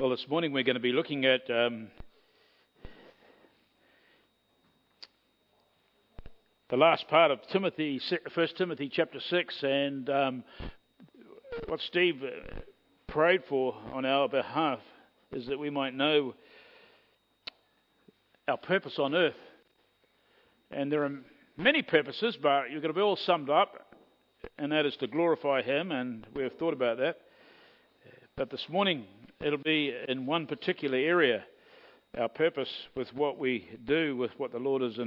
Well, this morning we're going to be looking at the last part of Timothy, 1 Timothy chapter 6, and what Steve prayed for on our behalf is that we might know our purpose on earth. And there are many purposes, but you're going to be all summed up, and that is to glorify Him, and we've thought about that. But this morning, it'll be in one particular area, our purpose with what we do, with what the Lord has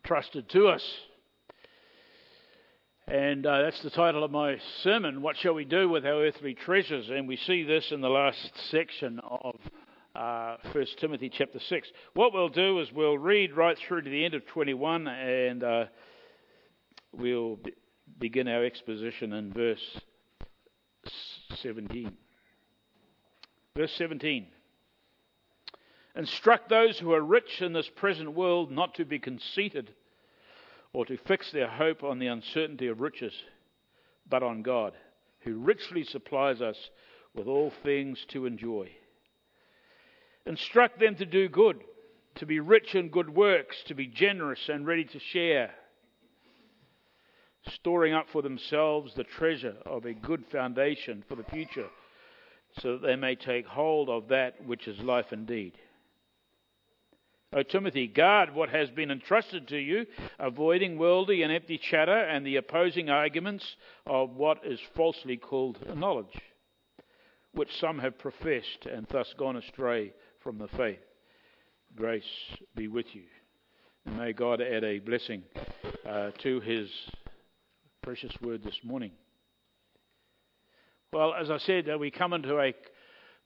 entrusted to us. And that's the title of my sermon, What Shall We Do With Our Earthly Treasures? And we see this in the last section of 1 Timothy chapter 6. What we'll do is we'll read right through to the end of 21, and we'll begin our exposition in verse 17. Verse 17, instruct those who are rich in this present world not to be conceited or to fix their hope on the uncertainty of riches, but on God, who richly supplies us with all things to enjoy. Instruct them to do good, to be rich in good works, to be generous and ready to share, storing up for themselves the treasure of a good foundation for the future, so that they may take hold of that which is life indeed. O Timothy, guard what has been entrusted to you, avoiding worldly and empty chatter and the opposing arguments of what is falsely called knowledge, which some have professed and thus gone astray from the faith. Grace be with you. And may God add a blessing to His precious word this morning. Well, as I said, we come into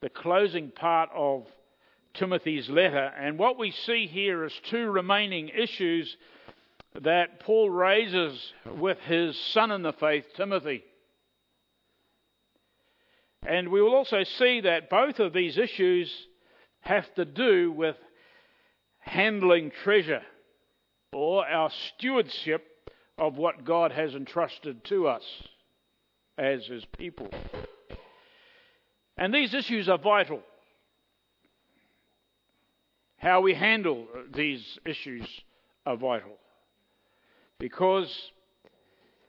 the closing part of Timothy's letter, and what we see here is two remaining issues that Paul raises with his son in the faith, Timothy. And we will also see that both of these issues have to do with handling treasure, or our stewardship of what God has entrusted to us as His people. And these issues are vital. How we handle these issues are vital, because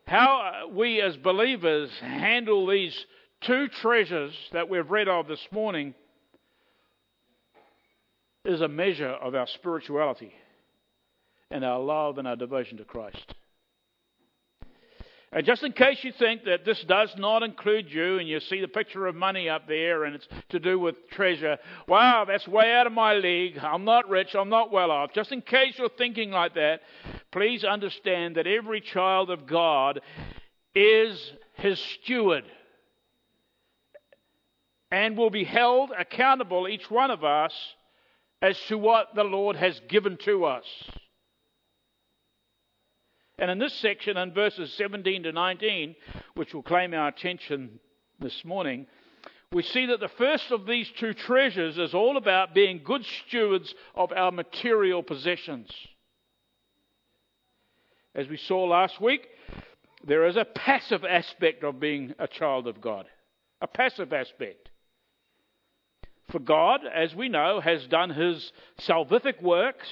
how we as believers handle these two treasures that we've read of this morning is a measure of our spirituality and our love and our devotion to Christ. And just in case you think that this does not include you, and you see the picture of money up there and it's to do with treasure, wow, that's way out of my league, I'm not rich, I'm not well off. Just in case you're thinking like that, please understand that every child of God is His steward and will be held accountable, each one of us, as to what the Lord has given to us. And in this section, in verses 17 to 19, which will claim our attention this morning, we see that the first of these two treasures is all about being good stewards of our material possessions. As we saw last week, there is a passive aspect of being a child of God. A passive aspect. For God, as we know, has done His salvific works.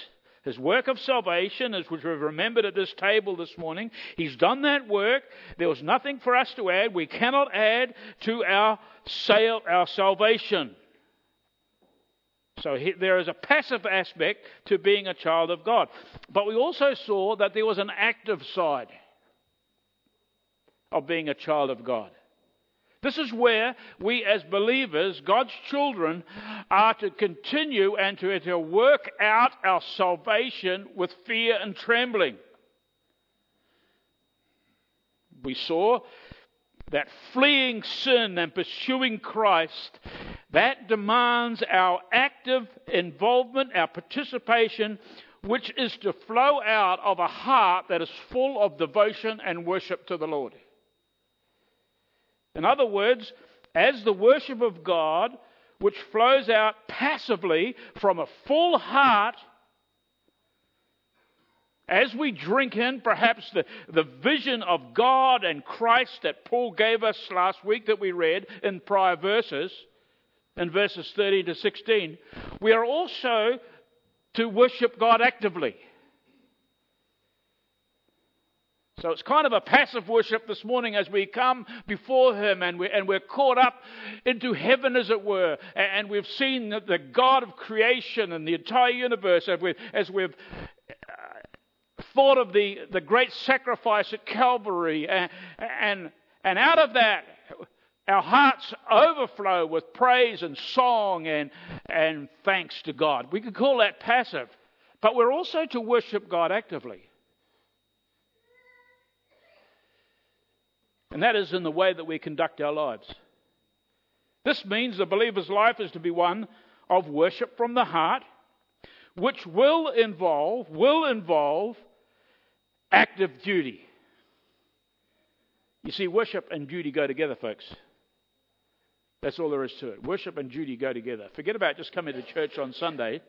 His work of salvation, as which we've remembered at this table this morning, He's done that work. There was nothing for us to add. We cannot add to our salvation. So there is a passive aspect to being a child of God. But we also saw that there was an active side of being a child of God. This is where we as believers, God's children, are to continue and to work out our salvation with fear and trembling. We saw that fleeing sin and pursuing Christ, that demands our active involvement, our participation, which is to flow out of a heart that is full of devotion and worship to the Lord. In other words, as the worship of God, which flows out passively from a full heart, as we drink in perhaps the vision of God and Christ that Paul gave us last week that we read in prior verses, in verses 30 to 16, we are also to worship God actively. So it's kind of a passive worship this morning as we come before Him and we're caught up into heaven, as it were. And we've seen that the God of creation and the entire universe, as we've thought of the great sacrifice at Calvary. And out of that, our hearts overflow with praise and song and thanks to God. We could call that passive. But we're also to worship God actively. And that is in the way that we conduct our lives. This means the believer's life is to be one of worship from the heart, which will involve active duty. You see, worship and duty go together, folks. That's all there is to it. Worship and duty go together. Forget about just coming to church on Sunday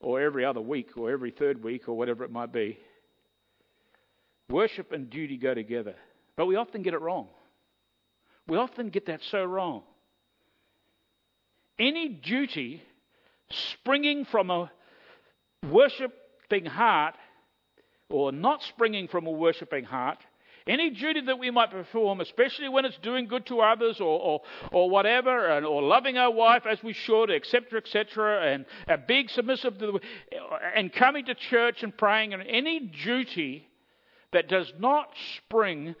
or every other week or every third week or whatever it might be. Worship and duty go together. But we often get it wrong. We often get that so wrong. Any duty springing from a worshiping heart or not springing from a worshiping heart, any duty that we might perform, especially when it's doing good to others or whatever, or loving our wife as we should, etc., and being submissive to and coming to church and praying, and any duty that does not spring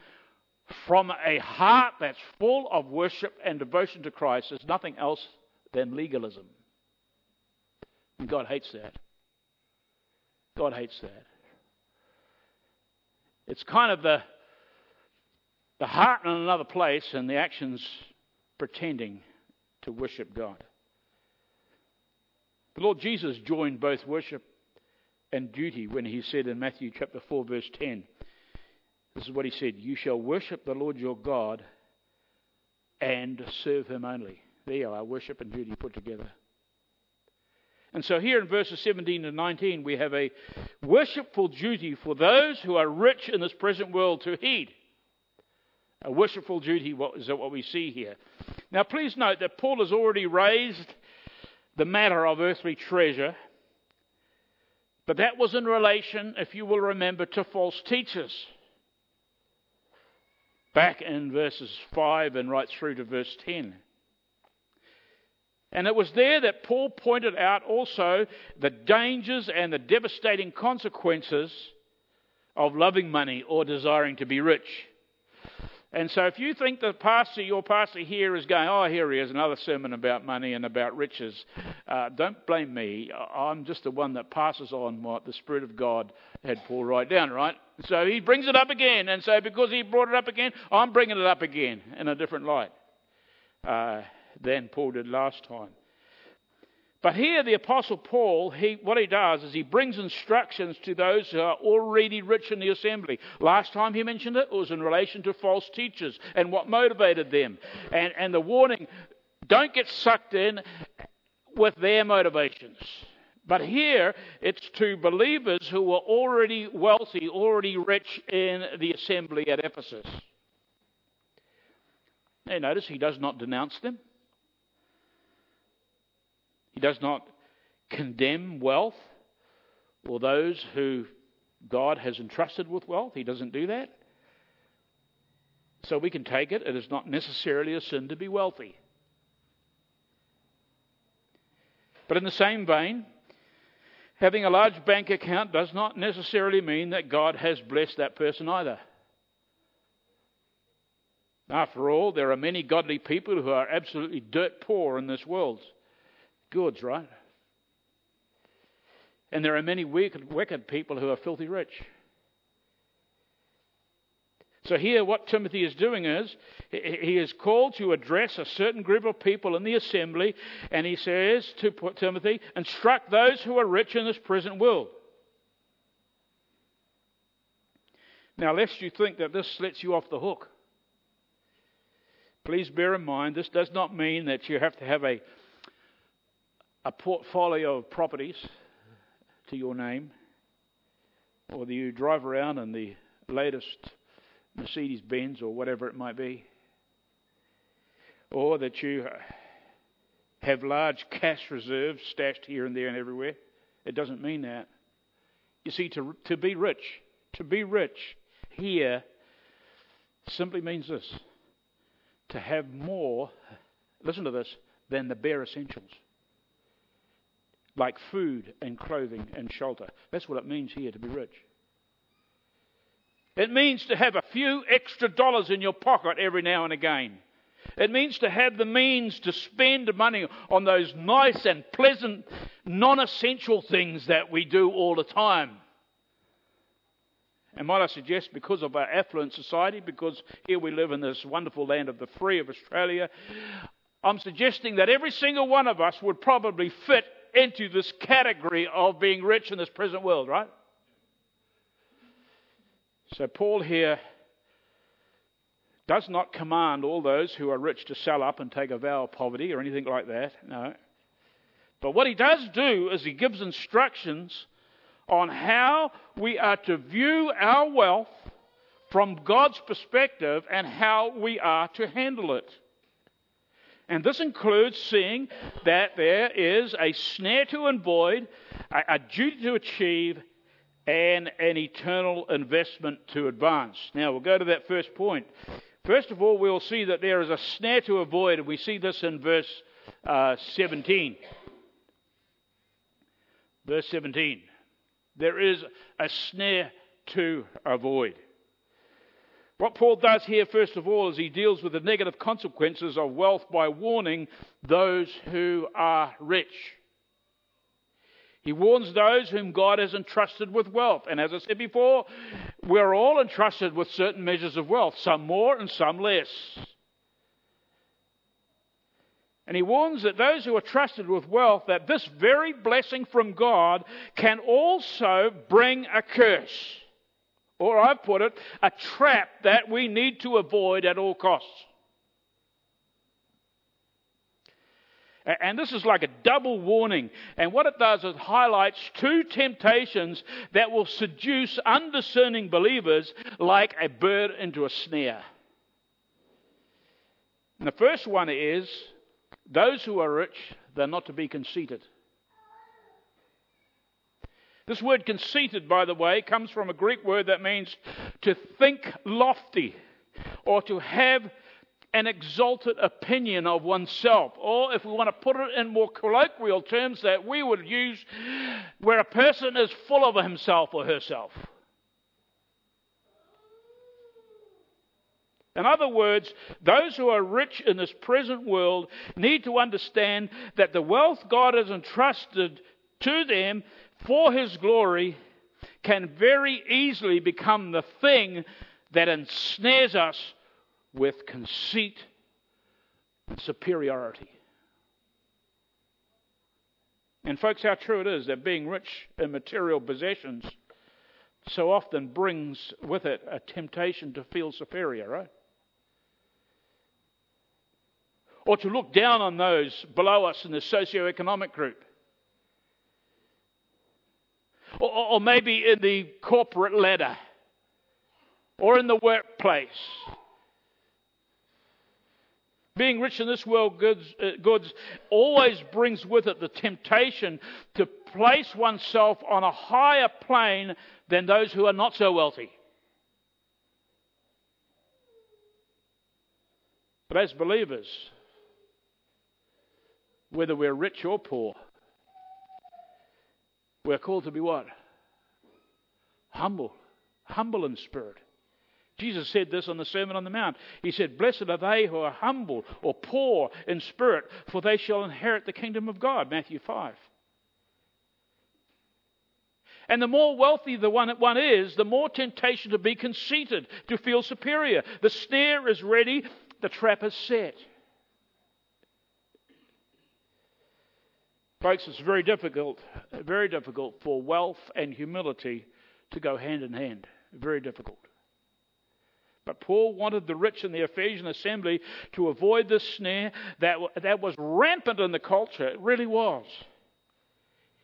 from a heart that's full of worship and devotion to Christ is nothing else than legalism. And God hates that. God hates that. It's kind of the heart in another place and the actions pretending to worship God. The Lord Jesus joined both worship and duty when he said in Matthew chapter 4 verse 10, this is what he said, "You shall worship the Lord your God and serve him only." There you are, worship and duty put together. And so here in verses 17 to 19 we have a worshipful duty for those who are rich in this present world to heed. A worshipful duty is what we see here. Now please note that Paul has already raised the matter of earthly treasure, but that was in relation, if you will remember, to false teachers. Back in verses 5 and right through to verse 10. And it was there that Paul pointed out also the dangers and the devastating consequences of loving money or desiring to be rich. And so if you think the pastor, your pastor here is going, "Oh, here he is, another sermon about money and about riches," don't blame me. I'm just the one that passes on what the Spirit of God had Paul write down, right? So he brings it up again. And so because he brought it up again, I'm bringing it up again in a different light than Paul did last time. But here the Apostle Paul, what he does is he brings instructions to those who are already rich in the assembly. Last time he mentioned it was in relation to false teachers and what motivated them. And the warning, don't get sucked in with their motivations. But here it's to believers who were already wealthy, already rich in the assembly at Ephesus. Now notice he does not denounce them. He does not condemn wealth or those who God has entrusted with wealth. He doesn't do that. So we can take it. It is not necessarily a sin to be wealthy. But in the same vein, having a large bank account does not necessarily mean that God has blessed that person either. After all, there are many godly people who are absolutely dirt poor in this world. Goods, right? And there are many wicked people who are filthy rich. So here what Timothy is doing is, he is called to address a certain group of people in the assembly, and he says to Timothy, instruct those who are rich in this present world. Now, lest you think that this lets you off the hook, please bear in mind, this does not mean that you have to have a portfolio of properties to your name, or that you drive around in the latest Mercedes-Benz or whatever it might be, or that you have large cash reserves stashed here and there and everywhere. It doesn't mean that. You see, to be rich here simply means this: to have more, listen to this, than the bare essentials, like food and clothing and shelter. That's what it means here to be rich. It means to have a few extra dollars in your pocket every now and again. It means to have the means to spend money on those nice and pleasant, non-essential things that we do all the time. And might I suggest, because of our affluent society, because here we live in this wonderful land of the free of Australia, I'm suggesting that every single one of us would probably fit into this category of being rich in this present world, right? So Paul here does not command all those who are rich to sell up and take a vow of poverty or anything like that, no. But what he does do is he gives instructions on how we are to view our wealth from God's perspective and how we are to handle it. And this includes seeing that there is a snare to avoid, a duty to achieve, and an eternal investment to advance. Now, we'll go to that first point. First of all, we'll see that there is a snare to avoid, and we see this in verse 17. Verse 17. There is a snare to avoid. What Paul does here, first of all, is he deals with the negative consequences of wealth by warning those who are rich. He warns those whom God has entrusted with wealth. And as I said before, we're all entrusted with certain measures of wealth, some more and some less. And he warns that those who are trusted with wealth, that this very blessing from God can also bring a curse. Or I've put it, a trap that we need to avoid at all costs. And this is like a double warning. And what it does, it highlights two temptations that will seduce undiscerning believers like a bird into a snare. And the first one is, those who are rich, they're not to be conceited. This word conceited, by the way, comes from a Greek word that means to think lofty, or to have an exalted opinion of oneself. Or if we want to put it in more colloquial terms that we would use, where a person is full of himself or herself. In other words, those who are rich in this present world need to understand that the wealth God has entrusted to them for His glory can very easily become the thing that ensnares us with conceit and superiority. And folks, how true it is that being rich in material possessions so often brings with it a temptation to feel superior, right? Or to look down on those below us in the socioeconomic group. Or maybe in the corporate ladder. Or in the workplace. Being rich in this world goods always brings with it the temptation to place oneself on a higher plane than those who are not so wealthy. But as believers, whether we're rich or poor, we're called to be what? Humble. Humble in spirit. Jesus said this on the Sermon on the Mount. He said, "Blessed are they who are humble or poor in spirit, for they shall inherit the kingdom of God." Matthew 5. And the more wealthy one is, the more temptation to be conceited, to feel superior. The snare is ready, the trap is set. Folks, it's very difficult for wealth and humility to go hand in hand. Very difficult. But Paul wanted the rich in the Ephesian assembly to avoid this snare that was rampant in the culture. It really was.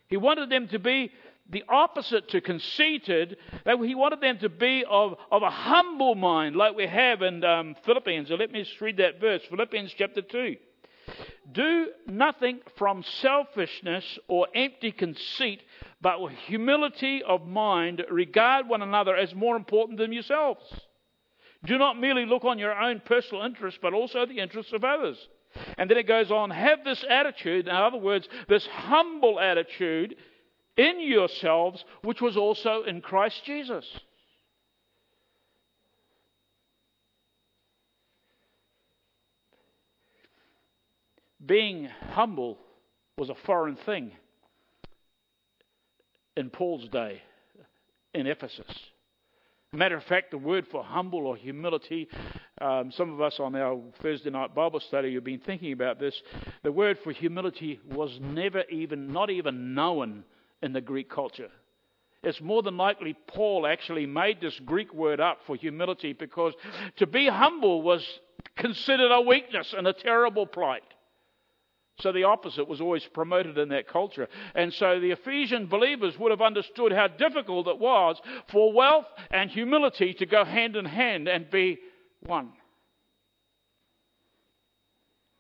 He wanted them to be the opposite to conceited. He wanted them to be of a humble mind, like we have in Philippians. So let me just read that verse, Philippians chapter 2. Do nothing from selfishness or empty conceit, but with humility of mind, regard one another as more important than yourselves. Do not merely look on your own personal interests, but also the interests of others. And then it goes on, have this attitude, in other words, this humble attitude in yourselves, which was also in Christ Jesus. Being humble was a foreign thing in Paul's day in Ephesus. Matter of fact, the word for humble or humility, some of us on our Thursday night Bible study have been thinking about this. The word for humility was never even, not even known in the Greek culture. It's more than likely Paul actually made this Greek word up for humility, because to be humble was considered a weakness and a terrible plight. So the opposite was always promoted in that culture. And so the Ephesian believers would have understood how difficult it was for wealth and humility to go hand in hand and be one.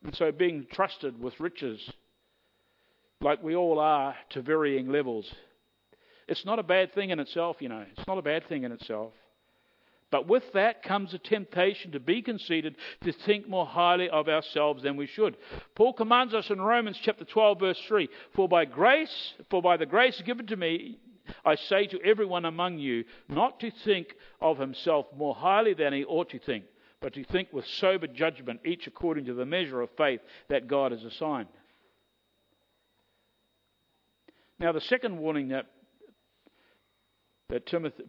And so being trusted with riches, like we all are to varying levels, it's not a bad thing in itself, you know. It's not a bad thing in itself. But with that comes a temptation to be conceited, to think more highly of ourselves than we should. Paul commands us in Romans chapter 12, verse 3, For by the grace given to me, I say to everyone among you, not to think of himself more highly than he ought to think, but to think with sober judgment, each according to the measure of faith that God has assigned. Now, the second warning that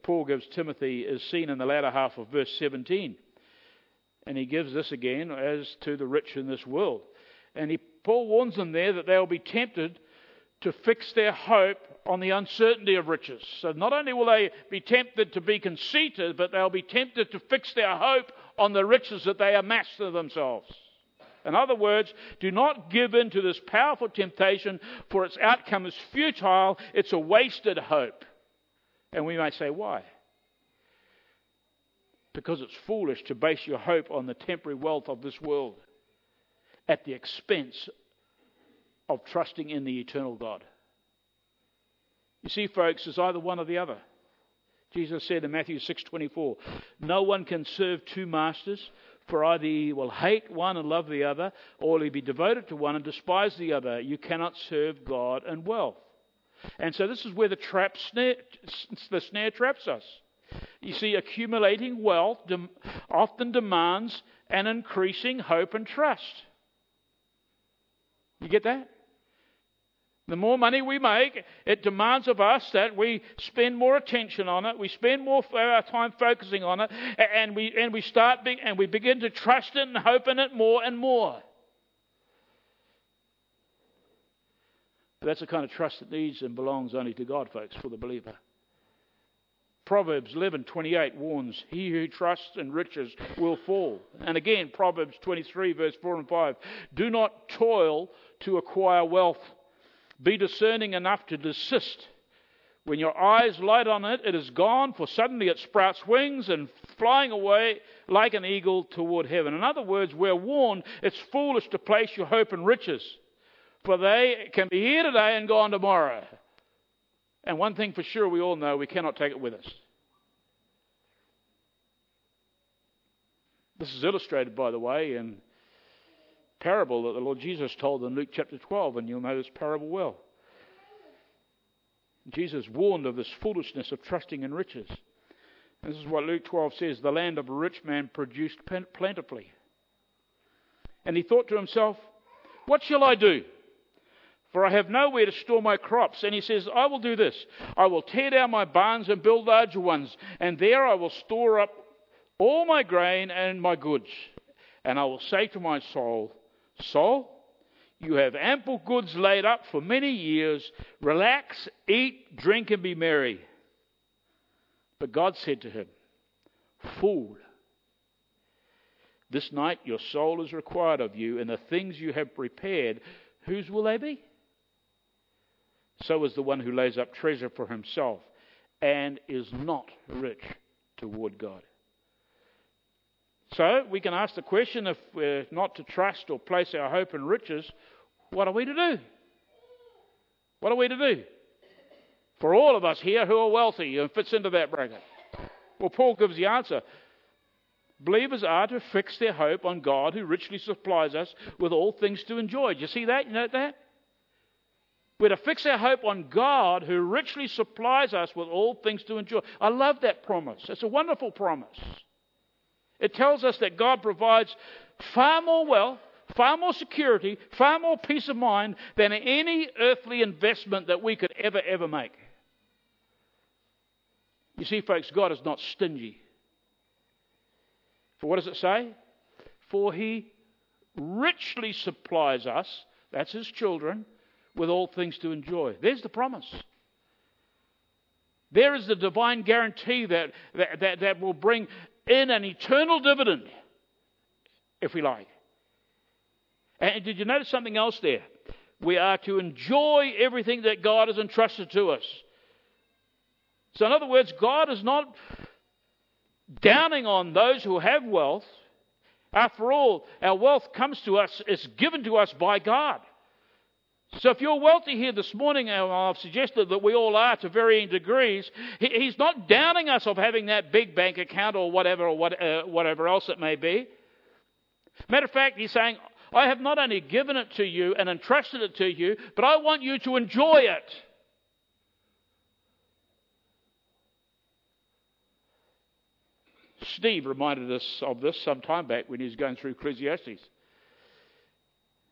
Paul gives Timothy is seen in the latter half of verse 17. And he gives this again as to the rich in this world. And Paul warns them there that they will be tempted to fix their hope on the uncertainty of riches. So not only will they be tempted to be conceited, but they'll be tempted to fix their hope on the riches that they amass for themselves. In other words, do not give in to this powerful temptation, for its outcome is futile, it's a wasted hope. And we may say, why? Because it's foolish to base your hope on the temporary wealth of this world at the expense of trusting in the eternal God. You see, folks, it's either one or the other. Jesus said in Matthew 6:24, no one can serve two masters, for either he will hate one and love the other, or he'll be devoted to one and despise the other. You cannot serve God and wealth. And so this is where the snare traps us. You see, accumulating wealth often demands an increasing hope and trust. You get that? The more money we make, it demands of us that we spend more attention on it, we spend more of our time focusing on it, and we begin to trust it and hope in it more and more. That's the kind of trust that needs and belongs only to God, folks, for the believer. Proverbs 11:28 warns, he who trusts in riches will fall. And again, Proverbs 23, verse 4 and 5, do not toil to acquire wealth. Be discerning enough to desist. When your eyes light on it, it is gone, for suddenly it sprouts wings and flying away like an eagle toward heaven. In other words, we're warned it's foolish to place your hope in riches, for they can be here today and gone tomorrow. And one thing for sure we all know, we cannot take it with us. This is illustrated, by the way, in a parable that the Lord Jesus told in Luke chapter 12, and you'll know this parable well. Jesus warned of this foolishness of trusting in riches. This is what Luke 12 says, the land of a rich man produced plentifully. And he thought to himself, what shall I do? For I have nowhere to store my crops. And he says, I will do this. I will tear down my barns and build larger ones. And there I will store up all my grain and my goods. And I will say to my soul, soul, you have ample goods laid up for many years. Relax, eat, drink, and be merry. But God said to him, fool, this night your soul is required of you, and the things you have prepared, whose will they be? So is the one who lays up treasure for himself and is not rich toward God. So we can ask the question, if we're not to trust or place our hope in riches, what are we to do? What are we to do? For all of us here who are wealthy and fits into that bracket. Well, Paul gives the answer. Believers are to fix their hope on God, who richly supplies us with all things to enjoy. Do you see that? You note that? We're to fix our hope on God, who richly supplies us with all things to enjoy. I love that promise. It's a wonderful promise. It tells us that God provides far more wealth, far more security, far more peace of mind than any earthly investment that we could ever make. You see, folks, God is not stingy. For what does it say? For he richly supplies us, that's his children, with all things to enjoy. There's the promise. There is the divine guarantee that will bring in an eternal dividend, if we like. And did you notice something else there? We are to enjoy everything that God has entrusted to us. So in other words, God is not downing on those who have wealth. After all, our wealth comes to us, it's given to us by God. So if you're wealthy here this morning, and I've suggested that we all are to varying degrees, he's not downing us of having that big bank account or whatever else it may be. Matter of fact, he's saying, I have not only given it to you and entrusted it to you, but I want you to enjoy it. Steve reminded us of this some time back when he was going through Ecclesiastes.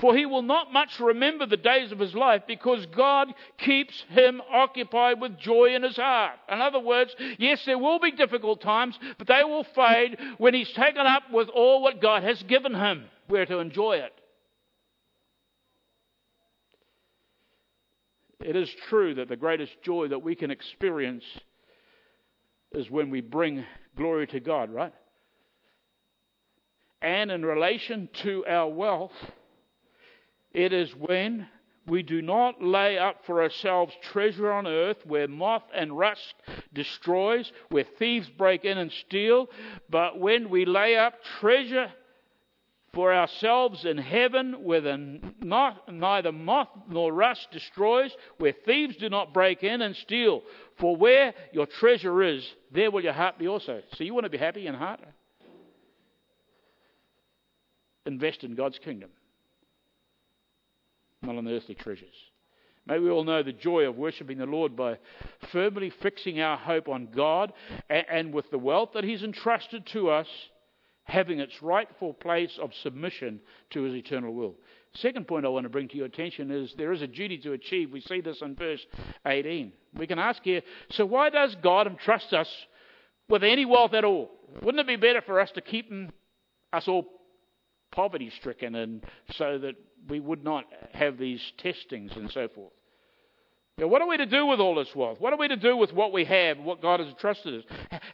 For he will not much remember the days of his life, because God keeps him occupied with joy in his heart. In other words, yes, there will be difficult times, but they will fade when he's taken up with all what God has given him. We're to enjoy it. It is true that the greatest joy that we can experience is when we bring glory to God, right? And in relation to our wealth, it is when we do not lay up for ourselves treasure on earth, where moth and rust destroys, where thieves break in and steal, but when we lay up treasure for ourselves in heaven, where neither moth nor rust destroys, where thieves do not break in and steal. For where your treasure is, there will your heart be also. So you want to be happy in heart? Invest in God's kingdom, not on the earthly treasures. May we all know the joy of worshiping the Lord by firmly fixing our hope on God, and with the wealth that he's entrusted to us, having its rightful place of submission to his eternal will. Second point I want to bring to your attention is there is a duty to achieve. We see this in verse 18. We can ask here, so why does God entrust us with any wealth at all? Wouldn't it be better for us to keep us all poverty-stricken, and so that we would not have these testings and so forth? Now, what are we to do with all this wealth? What are we to do with what we have, what God has entrusted us?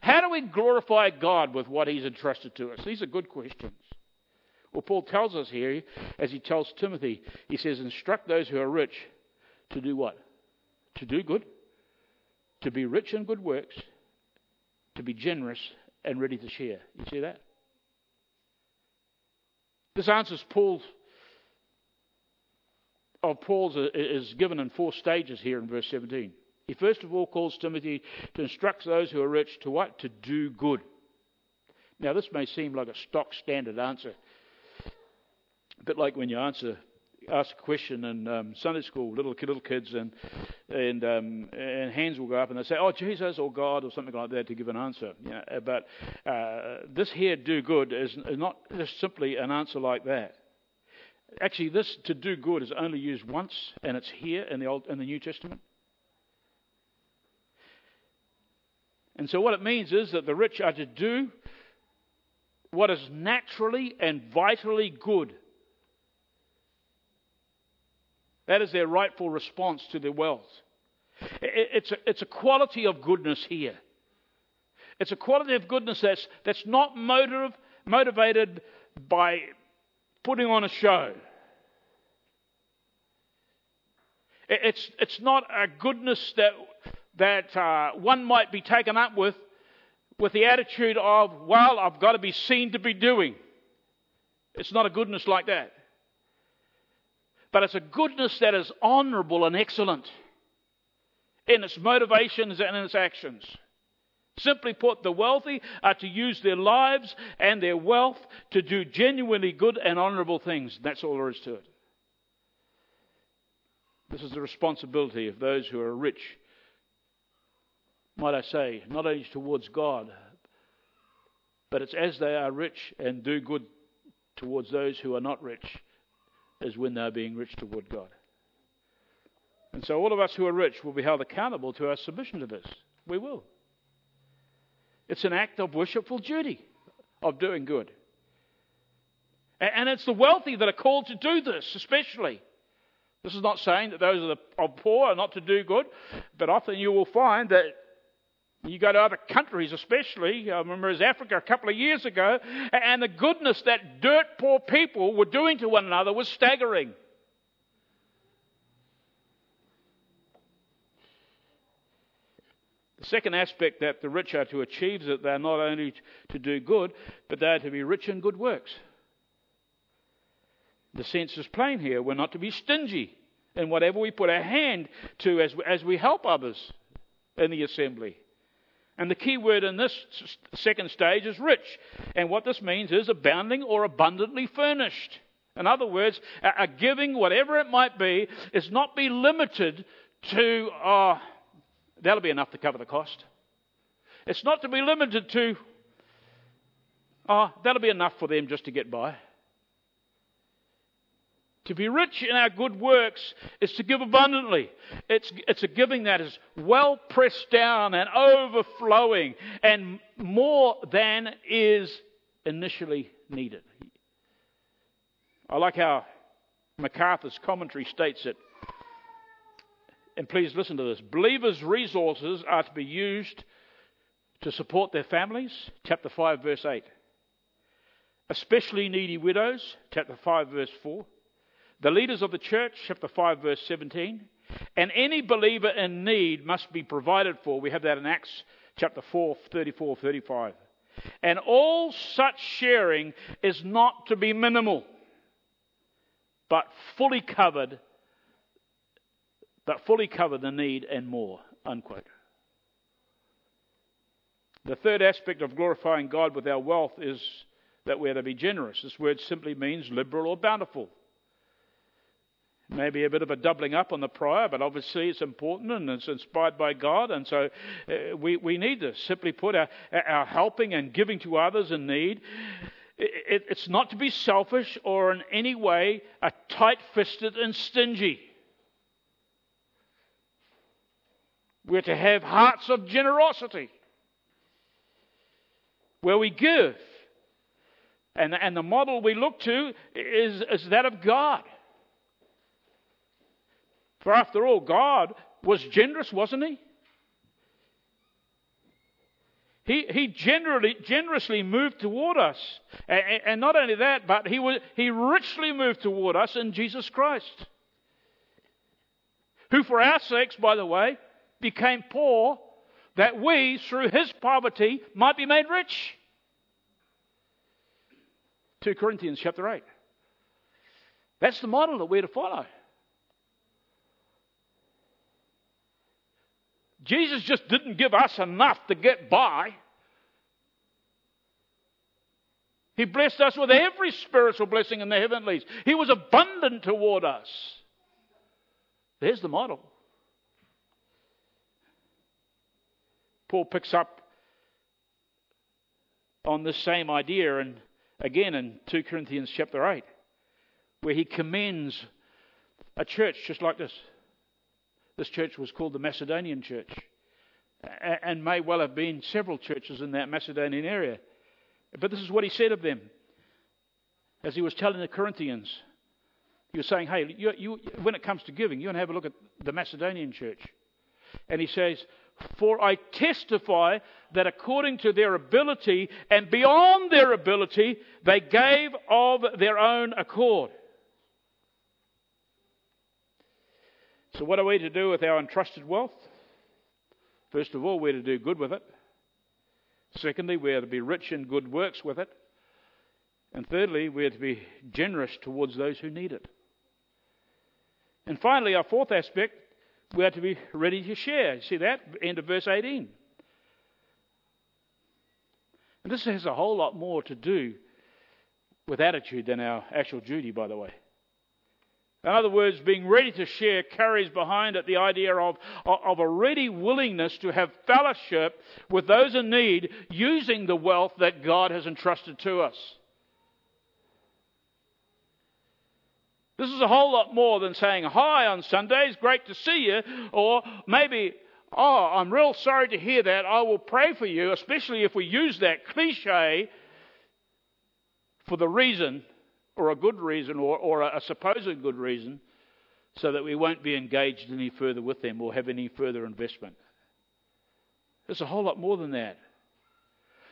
How do we glorify God with what he's entrusted to us? These are good questions. Well, Paul tells us here, as he tells Timothy, he says, instruct those who are rich to do what? To do good, to be rich in good works, to be generous and ready to share. You see that? This answers Paul's is given in four stages here in verse 17. He first of all calls Timothy to instruct those who are rich to what? To do good. Now, this may seem like a stock standard answer, a bit like when you ask a question in Sunday school, little kids, and hands will go up and they say, oh, Jesus or God or something like that to give an answer. You know, but this here, do good, is not just simply an answer like that. Actually, this to do good is only used once, and it's here in the New Testament. And so what it means is that the rich are to do what is naturally and vitally good. That is their rightful response to their wealth. It's a quality of goodness here. It's a quality of goodness that's not motivated by putting on a show. It's not a goodness that one might be taken up with the attitude of, well, I've got to be seen to be doing. It's not a goodness like that. But it's a goodness that is honourable and excellent in its motivations and in its actions. Simply put, the wealthy are to use their lives and their wealth to do genuinely good and honourable things. That's all there is to it. This is the responsibility of those who are rich, might I say, not only towards God, but it's as they are rich and do good towards those who are not rich, is when they're being rich toward God. And so all of us who are rich will be held accountable to our submission to this. We will. It's an act of worshipful duty, of doing good. And it's the wealthy that are called to do this, especially. This is not saying that those of poor are not to do good, but often you will find that you go to other countries especially. I remember it was Africa a couple of years ago, and the goodness that dirt poor people were doing to one another was staggering. The second aspect that the rich are to achieve is that they're not only to do good, but they are to be rich in good works. The sense is plain here. We're not to be stingy in whatever we put our hand to as we help others in the assembly. And the key word in this second stage is rich. And what this means is abounding or abundantly furnished. In other words, a giving, whatever it might be, is not be limited to, that'll be enough to cover the cost. It's not to be limited to, that'll be enough for them just to get by. To be rich in our good works is to give abundantly. It's a giving that is well pressed down and overflowing and more than is initially needed. I like how MacArthur's commentary states it. And please listen to this. Believers' resources are to be used to support their families, chapter 5, verse 8. Especially needy widows, chapter 5, verse 4. The leaders of the church, chapter 5, verse 17. And any believer in need must be provided for. We have that in Acts chapter 4, 34, 35. And all such sharing is not to be minimal, but fully covered the need and more, unquote. The third aspect of glorifying God with our wealth is that we are to be generous. This word simply means liberal or bountiful. Maybe a bit of a doubling up on the prior, but obviously it's important and it's inspired by God, and so we need this. Simply put, our helping and giving to others in need, it's not to be selfish or in any way a tight-fisted and stingy. We're to have hearts of generosity, where we give, and the model we look to is that of God. For after all, God was generous, wasn't he? He generously moved toward us. And not only that, but he richly moved toward us in Jesus Christ, who for our sakes, by the way, became poor, that we, through his poverty, might be made rich. 2 Corinthians chapter 8. That's the model that we're to follow. Jesus just didn't give us enough to get by. He blessed us with every spiritual blessing in the heavenlies. He was abundant toward us. There's the model. Paul picks up on this same idea, and again in 2 Corinthians chapter 8, where he commends a church just like this. This church was called the Macedonian church. and may well have been several churches in that Macedonian area. But this is what he said of them as he was telling the Corinthians. He was saying, hey, when it comes to giving, you want to have a look at the Macedonian church. And he says, for I testify that according to their ability and beyond their ability, they gave of their own accord. So what are we to do with our entrusted wealth? First of all, we're to do good with it. Secondly, we are to be rich in good works with it. And thirdly, we are to be generous towards those who need it. And finally, our fourth aspect, we are to be ready to share. You see that? End of verse 18. And this has a whole lot more to do with attitude than our actual duty, by the way. In other words, being ready to share carries behind it the idea of a ready willingness to have fellowship with those in need using the wealth that God has entrusted to us. This is a whole lot more than saying, hi on Sundays, great to see you, or maybe, oh, I'm real sorry to hear that, I will pray for you, especially if we use that cliche for the reason or a good reason, or a supposed good reason, so that we won't be engaged any further with them or have any further investment. It's a whole lot more than that.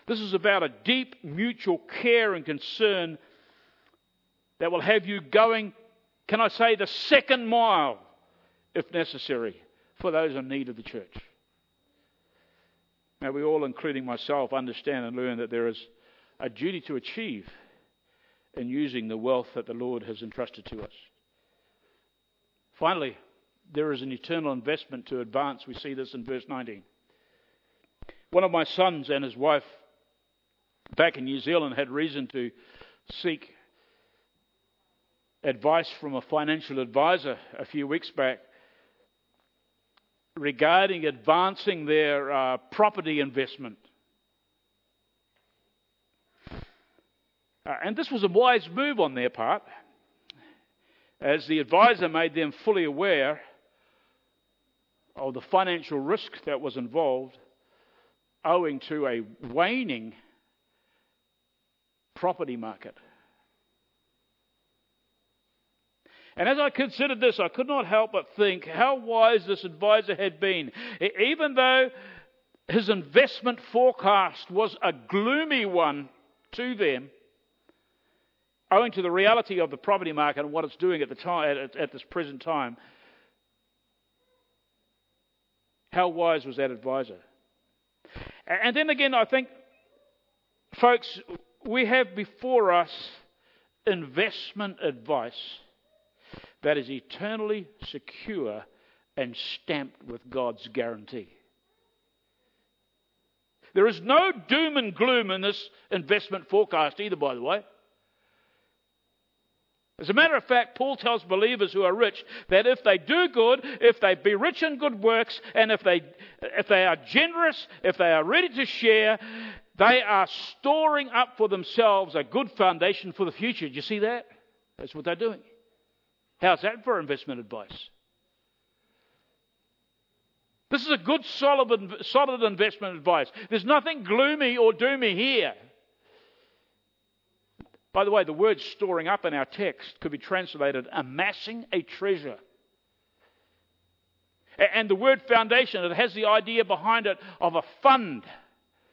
This is about a deep mutual care and concern that will have you going, can I say, the second mile, if necessary, for those in need of the church. Now, we all, including myself, understand and learn that there is a duty to achieve in using the wealth that the Lord has entrusted to us. Finally, there is an eternal investment to advance. We see this in verse 19. One of my sons and his wife back in New Zealand had reason to seek advice from a financial advisor a few weeks back regarding advancing their property investment. And this was a wise move on their part, as the advisor made them fully aware of the financial risk that was involved owing to a waning property market. And as I considered this, I could not help but think how wise this advisor had been. Even though his investment forecast was a gloomy one to them, owing to the reality of the property market and what it's doing at the time, at this present time, how wise was that advisor? And then again, I think, folks, we have before us investment advice that is eternally secure and stamped with God's guarantee. There is no doom and gloom in this investment forecast either, by the way. As a matter of fact, Paul tells believers who are rich that if they do good, if they be rich in good works, and if they are generous, if they are ready to share, they are storing up for themselves a good foundation for the future. Do you see that? That's what they're doing. How's that for investment advice? This is a good, solid investment advice. There's nothing gloomy or doomy here. By the way, the word storing up in our text could be translated amassing a treasure. And the word foundation, it has the idea behind it of a fund,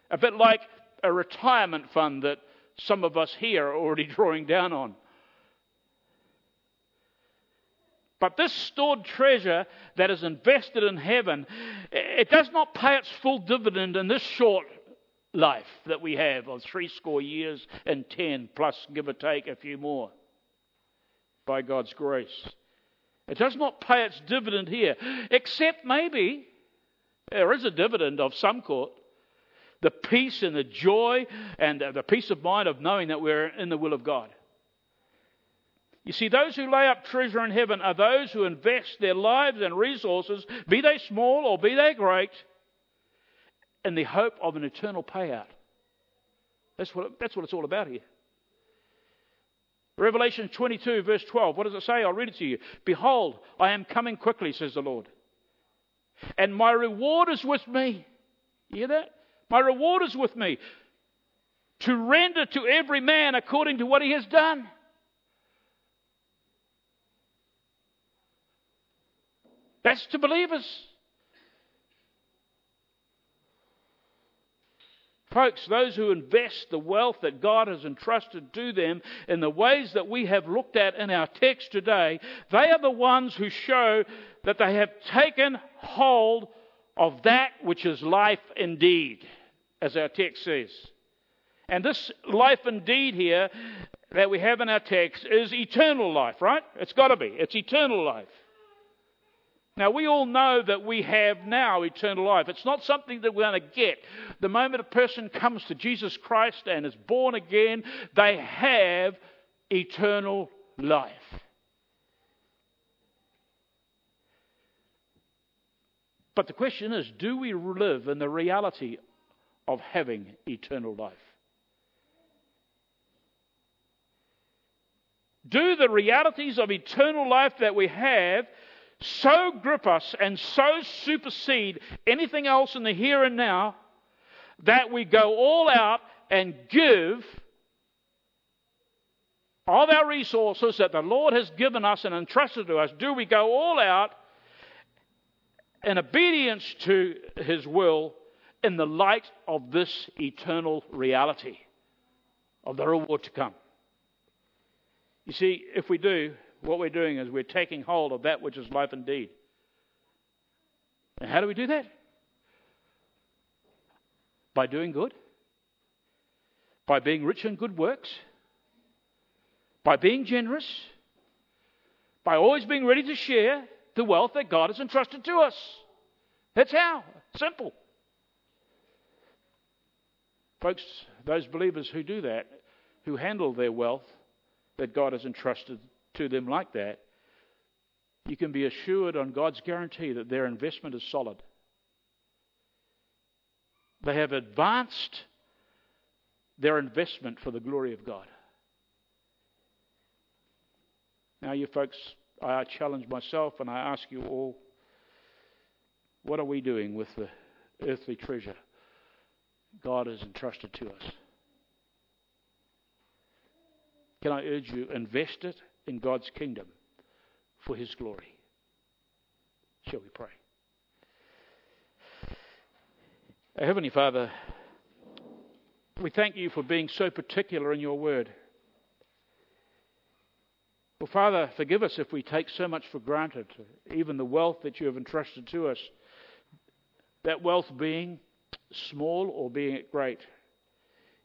a bit like a retirement fund that some of us here are already drawing down on. But this stored treasure that is invested in heaven, it does not pay its full dividend in this short life that we have of 70 years and 10 plus, give or take a few more, by God's grace. It does not pay its dividend here, except maybe there is a dividend of some sort, the peace and the joy and the peace of mind of knowing that we're in the will of God. You see, those who lay up treasure in heaven are those who invest their lives and resources, be they small or be they great, in the hope of an eternal payout. That's what it's all about here. Revelation 22, verse 12. What does it say? I'll read it to you. Behold, I am coming quickly, says the Lord. And my reward is with me You hear that? My reward is with me to render to every man according to what he has done. That's to believers. Folks, those who invest the wealth that God has entrusted to them in the ways that we have looked at in our text today, they are the ones who show that they have taken hold of that which is life indeed, as our text says. And this life indeed here that we have in our text is eternal life, right? It's got to be. It's eternal life. Now, we all know that we have now eternal life. It's not something that we're going to get. The moment a person comes to Jesus Christ and is born again, they have eternal life. But the question is, do we live in the reality of having eternal life? Do the realities of eternal life that we have so grip us and so supersede anything else in the here and now that we go all out and give of our resources that the Lord has given us and entrusted to us? Do we go all out in obedience to His will in the light of this eternal reality of the reward to come? You see, if we do, what we're doing is we're taking hold of that which is life indeed. And how do we do that? By doing good. By being rich in good works. By being generous. By always being ready to share the wealth that God has entrusted to us. That's how. Simple. Folks, those believers who do that, who handle their wealth that God has entrusted to them like that, you can be assured on God's guarantee that their investment is solid. They have advanced their investment for the glory of God. Now, you folks, I challenge myself and I ask you all, what are we doing with the earthly treasure God has entrusted to us? Can I urge you, invest it in God's kingdom for His glory. Shall we pray? Our Heavenly Father, we thank You for being so particular in Your word. Well, Father, forgive us if we take so much for granted, even the wealth that You have entrusted to us, that wealth being small or being it great.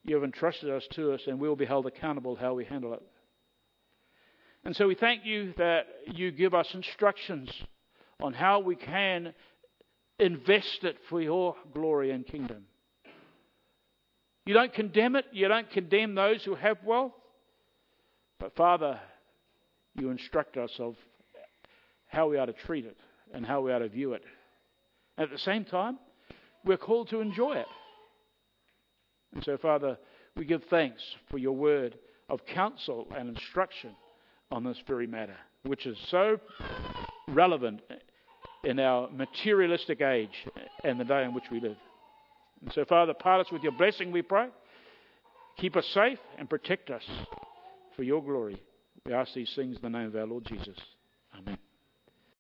You have entrusted us to us, and we will be held accountable how we handle it. And so we thank You that You give us instructions on how we can invest it for Your glory and kingdom. You don't condemn it. You don't condemn those who have wealth. But Father, You instruct us of how we are to treat it and how we are to view it. And at the same time, we're called to enjoy it. And so, Father, we give thanks for Your word of counsel and instruction on this very matter, which is so relevant in our materialistic age and the day in which we live. And so, Father, part us with Your blessing, we pray. Keep us safe and protect us for Your glory. We ask these things in the name of our Lord Jesus.